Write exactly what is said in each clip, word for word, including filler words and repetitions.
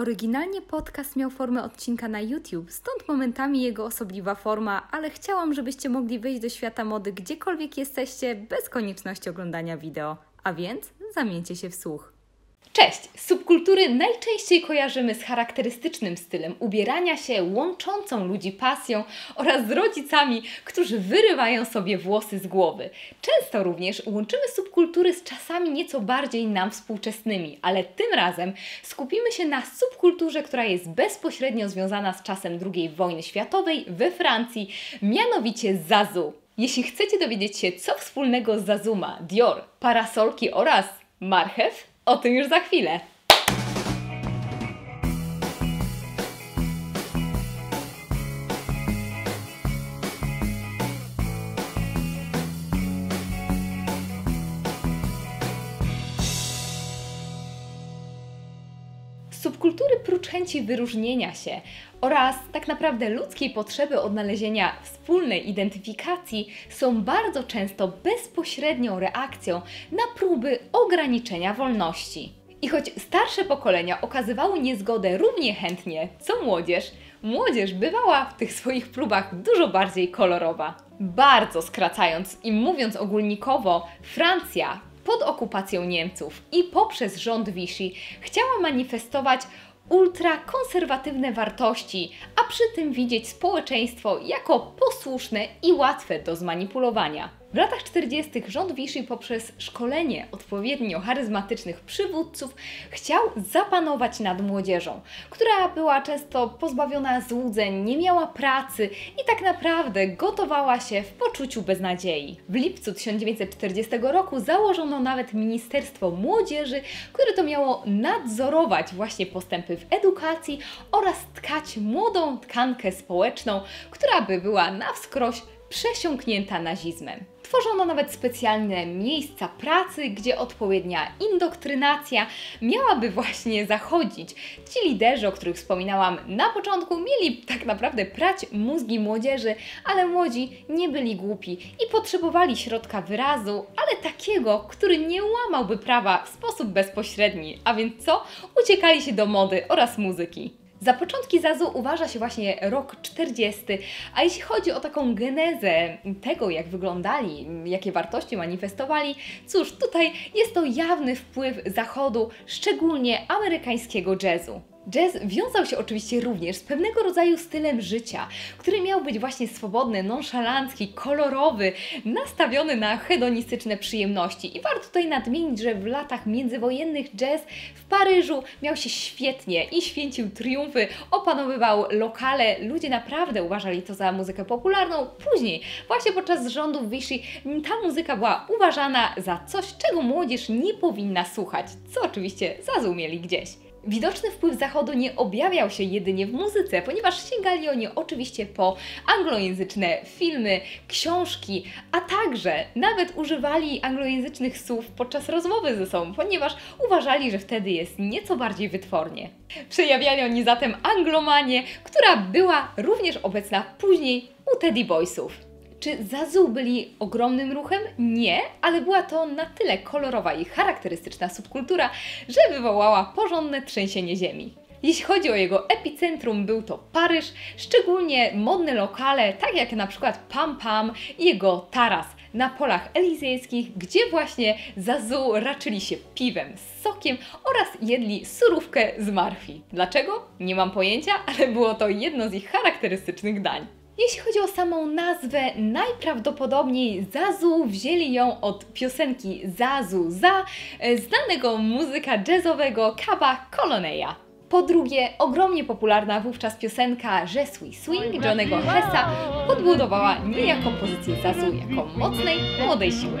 Oryginalnie podcast miał formę odcinka na YouTube, stąd momentami jego osobliwa forma, ale chciałam, żebyście mogli wejść do świata mody gdziekolwiek jesteście, bez konieczności oglądania wideo. A więc zamieńcie się w słuch. Cześć! Subkultury najczęściej kojarzymy z charakterystycznym stylem ubierania się, łączącą ludzi pasją oraz z rodzicami, którzy wyrywają sobie włosy z głowy. Często również łączymy subkultury z czasami nieco bardziej nam współczesnymi, ale tym razem skupimy się na subkulturze, która jest bezpośrednio związana z czasem drugiej wojny światowej we Francji, mianowicie Zazu. Jeśli chcecie dowiedzieć się, co wspólnego z Zazu ma Dior, parasolki oraz marchew, o tym już za chwilę. Subkultury, prócz chęci wyróżnienia się oraz tak naprawdę ludzkiej potrzeby odnalezienia wspólnej identyfikacji, są bardzo często bezpośrednią reakcją na próby ograniczenia wolności. I choć starsze pokolenia okazywały niezgodę równie chętnie co młodzież, młodzież bywała w tych swoich próbach dużo bardziej kolorowa. Bardzo skracając i mówiąc ogólnikowo, Francja pod okupacją Niemców i poprzez rząd Vichy chciała manifestować ultrakonserwatywne wartości, a przy tym widzieć społeczeństwo jako posłuszne i łatwe do zmanipulowania. W latach czterdziestych rząd Vichy poprzez szkolenie odpowiednio charyzmatycznych przywódców chciał zapanować nad młodzieżą, która była często pozbawiona złudzeń, nie miała pracy i tak naprawdę gotowała się w poczuciu beznadziei. W lipcu tysiąc dziewięćset czterdziestego roku założono nawet Ministerstwo Młodzieży, które to miało nadzorować właśnie postępy w edukacji oraz tkać młodą tkankę społeczną, która by była na wskroś przesiąknięta nazizmem. Tworzono nawet specjalne miejsca pracy, gdzie odpowiednia indoktrynacja miałaby właśnie zachodzić. Ci liderzy, o których wspominałam na początku, mieli tak naprawdę prać mózgi młodzieży, ale młodzi nie byli głupi i potrzebowali środka wyrazu, ale takiego, który nie łamałby prawa w sposób bezpośredni, a więc co? Uciekali się do mody oraz muzyki. Za początki Zazu uważa się właśnie rok czterdziesty, a jeśli chodzi o taką genezę tego, jak wyglądali, jakie wartości manifestowali, cóż, tutaj jest to jawny wpływ Zachodu, szczególnie amerykańskiego jazzu. Jazz wiązał się oczywiście również z pewnego rodzaju stylem życia, który miał być właśnie swobodny, nonszalancki, kolorowy, nastawiony na hedonistyczne przyjemności. I warto tutaj nadmienić, że w latach międzywojennych jazz w Paryżu miał się świetnie i święcił triumfy, opanowywał lokale, ludzie naprawdę uważali to za muzykę popularną. Później, właśnie podczas rządów Vichy, ta muzyka była uważana za coś, czego młodzież nie powinna słuchać, co oczywiście zazumieli gdzieś. Widoczny wpływ Zachodu nie objawiał się jedynie w muzyce, ponieważ sięgali oni oczywiście po anglojęzyczne filmy, książki, a także nawet używali anglojęzycznych słów podczas rozmowy ze sobą, ponieważ uważali, że wtedy jest nieco bardziej wytwornie. Przejawiali oni zatem anglomanię, która była również obecna później u Teddy Boysów. Czy Zazu byli ogromnym ruchem? Nie, ale była to na tyle kolorowa i charakterystyczna subkultura, że wywołała porządne trzęsienie ziemi. Jeśli chodzi o jego epicentrum, był to Paryż, szczególnie modne lokale, tak jak na przykład Pam Pam i jego taras na polach elizejskich, gdzie właśnie Zazu raczyli się piwem z sokiem oraz jedli surówkę z marchwi. Dlaczego? Nie mam pojęcia, ale było to jedno z ich charakterystycznych dań. Jeśli chodzi o samą nazwę, najprawdopodobniej Zazu wzięli ją od piosenki Zazu za znanego muzyka jazzowego Kaba Coloneja. Po drugie, ogromnie popularna wówczas piosenka Je suis Swing Johnny'ego Hesa podbudowała niejako pozycję Zazu jako mocnej, młodej siły.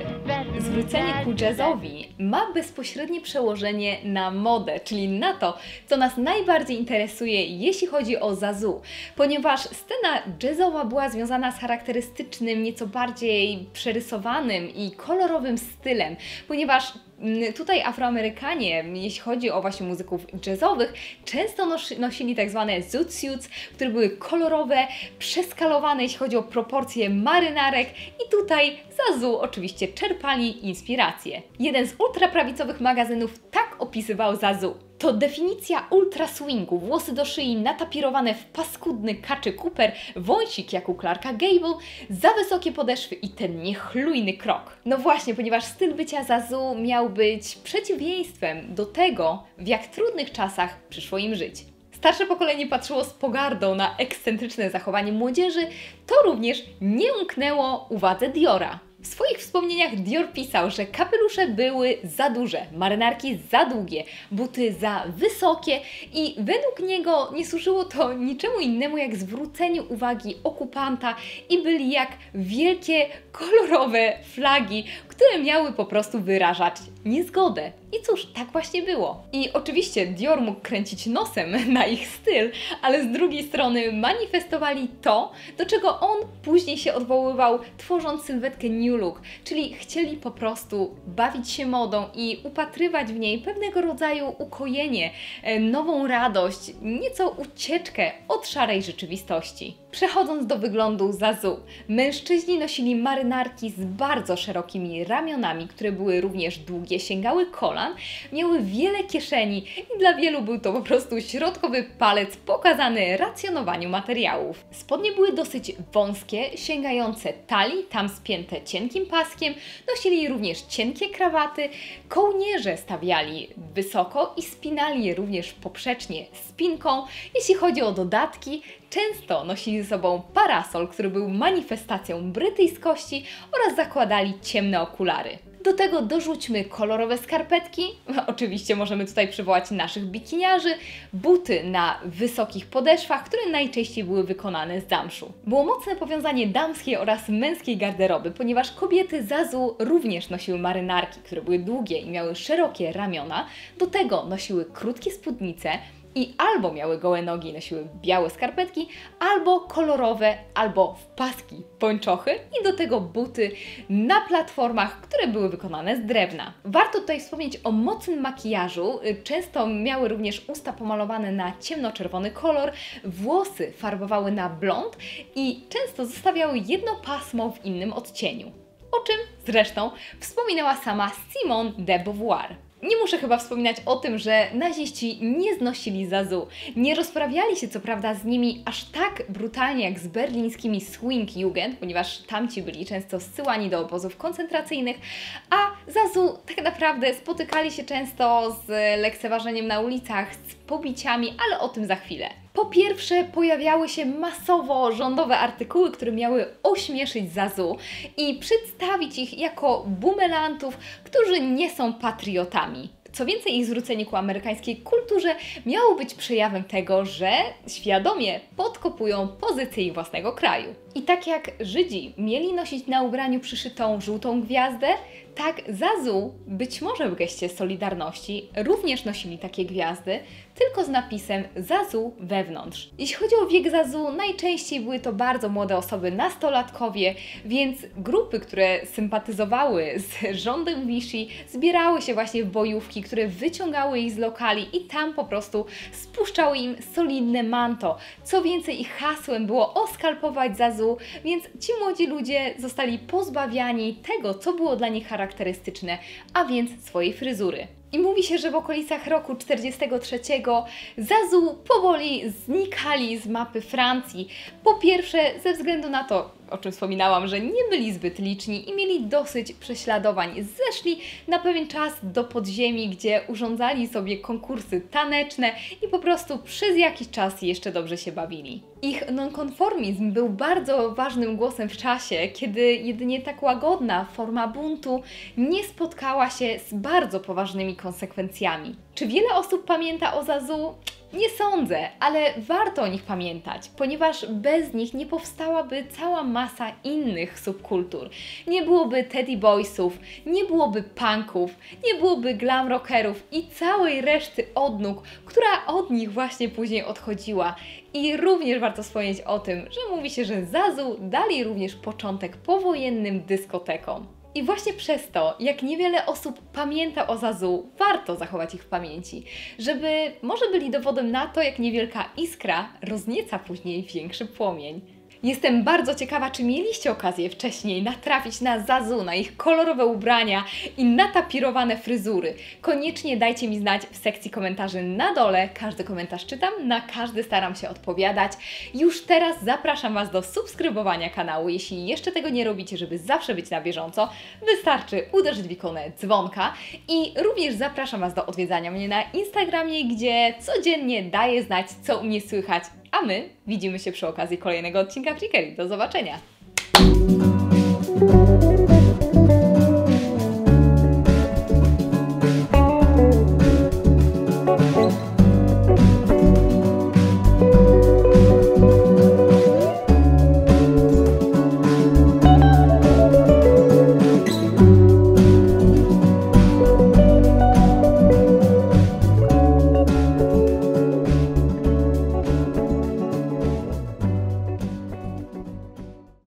Zwrócenie ku jazzowi ma bezpośrednie przełożenie na modę, czyli na to, co nas najbardziej interesuje, jeśli chodzi o Zazu, ponieważ scena jazzowa była związana z charakterystycznym, nieco bardziej przerysowanym i kolorowym stylem, ponieważ tutaj Afroamerykanie, jeśli chodzi o właśnie muzyków jazzowych, często nosili tak zwane zoot suits, które były kolorowe, przeskalowane, jeśli chodzi o proporcje marynarek, i tutaj Zazu oczywiście czerpali inspirację. Jeden z ultraprawicowych magazynów tak opisywał Zazu. to definicja ultra swingu. Włosy do szyi natapirowane w paskudny kaczy kuper, wąsik jak u Clarka Gable, za wysokie podeszwy i ten niechlujny krok. No właśnie, ponieważ styl bycia Zazu miał być przeciwieństwem do tego, w jak trudnych czasach przyszło im żyć. Starsze pokolenie patrzyło z pogardą na ekscentryczne zachowanie młodzieży, to również nie umknęło uwadze Diora. W swoich wspomnieniach Dior pisał, że kapelusze były za duże, marynarki za długie, buty za wysokie i według niego nie służyło to niczemu innemu jak zwróceniu uwagi okupanta i byli jak wielkie, kolorowe flagi, które miały po prostu wyrażać niezgodę. I cóż, tak właśnie było. I oczywiście Dior mógł kręcić nosem na ich styl, ale z drugiej strony manifestowali to, do czego on później się odwoływał, tworząc sylwetkę New Look, czyli chcieli po prostu bawić się modą i upatrywać w niej pewnego rodzaju ukojenie, nową radość, nieco ucieczkę od szarej rzeczywistości. Przechodząc do wyglądu Zazu, mężczyźni nosili marynarki z bardzo szerokimi ramionami, które były również długie, sięgały kolan, miały wiele kieszeni i dla wielu był to po prostu środkowy palec pokazany racjonowaniu materiałów. Spodnie były dosyć wąskie, sięgające talii, tam spięte cienkim paskiem, nosili również cienkie krawaty, kołnierze stawiali wysoko i spinali je również poprzecznie spinką. Jeśli chodzi o dodatki, często nosili ze sobą parasol, który był manifestacją brytyjskości, oraz zakładali ciemne okulary. Do tego dorzućmy kolorowe skarpetki, oczywiście możemy tutaj przywołać naszych bikiniarzy, buty na wysokich podeszwach, które najczęściej były wykonane z zamszu. Było mocne powiązanie damskiej oraz męskiej garderoby, ponieważ kobiety Zazu również nosiły marynarki, które były długie i miały szerokie ramiona, do tego nosiły krótkie spódnice, i albo miały gołe nogi, nosiły białe skarpetki, albo kolorowe, albo w paski pończochy i do tego buty na platformach, które były wykonane z drewna. Warto tutaj wspomnieć o mocnym makijażu. Często miały również usta pomalowane na ciemnoczerwony kolor, włosy farbowały na blond i często zostawiały jedno pasmo w innym odcieniu. O czym zresztą wspominała sama Simone de Beauvoir. Nie muszę chyba wspominać o tym, że naziści nie znosili Zazu. Nie rozprawiali się co prawda z nimi aż tak brutalnie jak z berlińskimi Swing Jugend, ponieważ tamci byli często zsyłani do obozów koncentracyjnych, a Zazu tak naprawdę spotykali się często z lekceważeniem na ulicach, z pobiciami, ale o tym za chwilę. Po pierwsze, pojawiały się masowo rządowe artykuły, które miały ośmieszyć Zazu i przedstawić ich jako bumelantów, którzy nie są patriotami. Co więcej, ich zwrócenie ku amerykańskiej kulturze miało być przejawem tego, że świadomie podkopują pozycję ich własnego kraju. I tak jak Żydzi mieli nosić na ubraniu przyszytą żółtą gwiazdę, tak Zazu, być może w geście solidarności, również nosili takie gwiazdy, tylko z napisem Zazu wewnątrz. Jeśli chodzi o wiek Zazu, najczęściej były to bardzo młode osoby, nastolatkowie, więc grupy, które sympatyzowały z rządem Vichy, zbierały się właśnie w bojówki, które wyciągały ich z lokali i tam po prostu spuszczały im solidne manto. Co więcej, ich hasłem było oskalpować Zazu, więc ci młodzi ludzie zostali pozbawiani tego, co było dla nich charakterystyczne, a więc swojej fryzury. I mówi się, że w okolicach roku czterdziestego trzeciego Zazu powoli znikali z mapy Francji. Po pierwsze, ze względu na to, o czym wspominałam, że nie byli zbyt liczni i mieli dosyć prześladowań. Zeszli na pewien czas do podziemi, gdzie urządzali sobie konkursy taneczne i po prostu przez jakiś czas jeszcze dobrze się bawili. Ich nonkonformizm był bardzo ważnym głosem w czasie, kiedy jedynie tak łagodna forma buntu nie spotkała się z bardzo poważnymi konsekwencjami. Czy wiele osób pamięta o Zazu? Nie sądzę, ale warto o nich pamiętać, ponieważ bez nich nie powstałaby cała masa innych subkultur. Nie byłoby Teddy Boysów, nie byłoby punków, nie byłoby glam rockerów i całej reszty odnóg, która od nich właśnie później odchodziła. I również warto wspomnieć o tym, że mówi się, że Zazu dali również początek powojennym dyskotekom. I właśnie przez to, jak niewiele osób pamięta o Zazu, warto zachować ich w pamięci, żeby może byli dowodem na to, jak niewielka iskra roznieca później większy płomień. Jestem bardzo ciekawa, czy mieliście okazję wcześniej natrafić na Zazu, na ich kolorowe ubrania i natapirowane fryzury. Koniecznie dajcie mi znać w sekcji komentarzy na dole. Każdy komentarz czytam, na każdy staram się odpowiadać. Już teraz zapraszam Was do subskrybowania kanału. Jeśli jeszcze tego nie robicie, żeby zawsze być na bieżąco, wystarczy uderzyć w ikonę dzwonka. I również zapraszam Was do odwiedzania mnie na Instagramie, gdzie codziennie daję znać, co u mnie słychać. A my widzimy się przy okazji kolejnego odcinka Freakery. Do zobaczenia!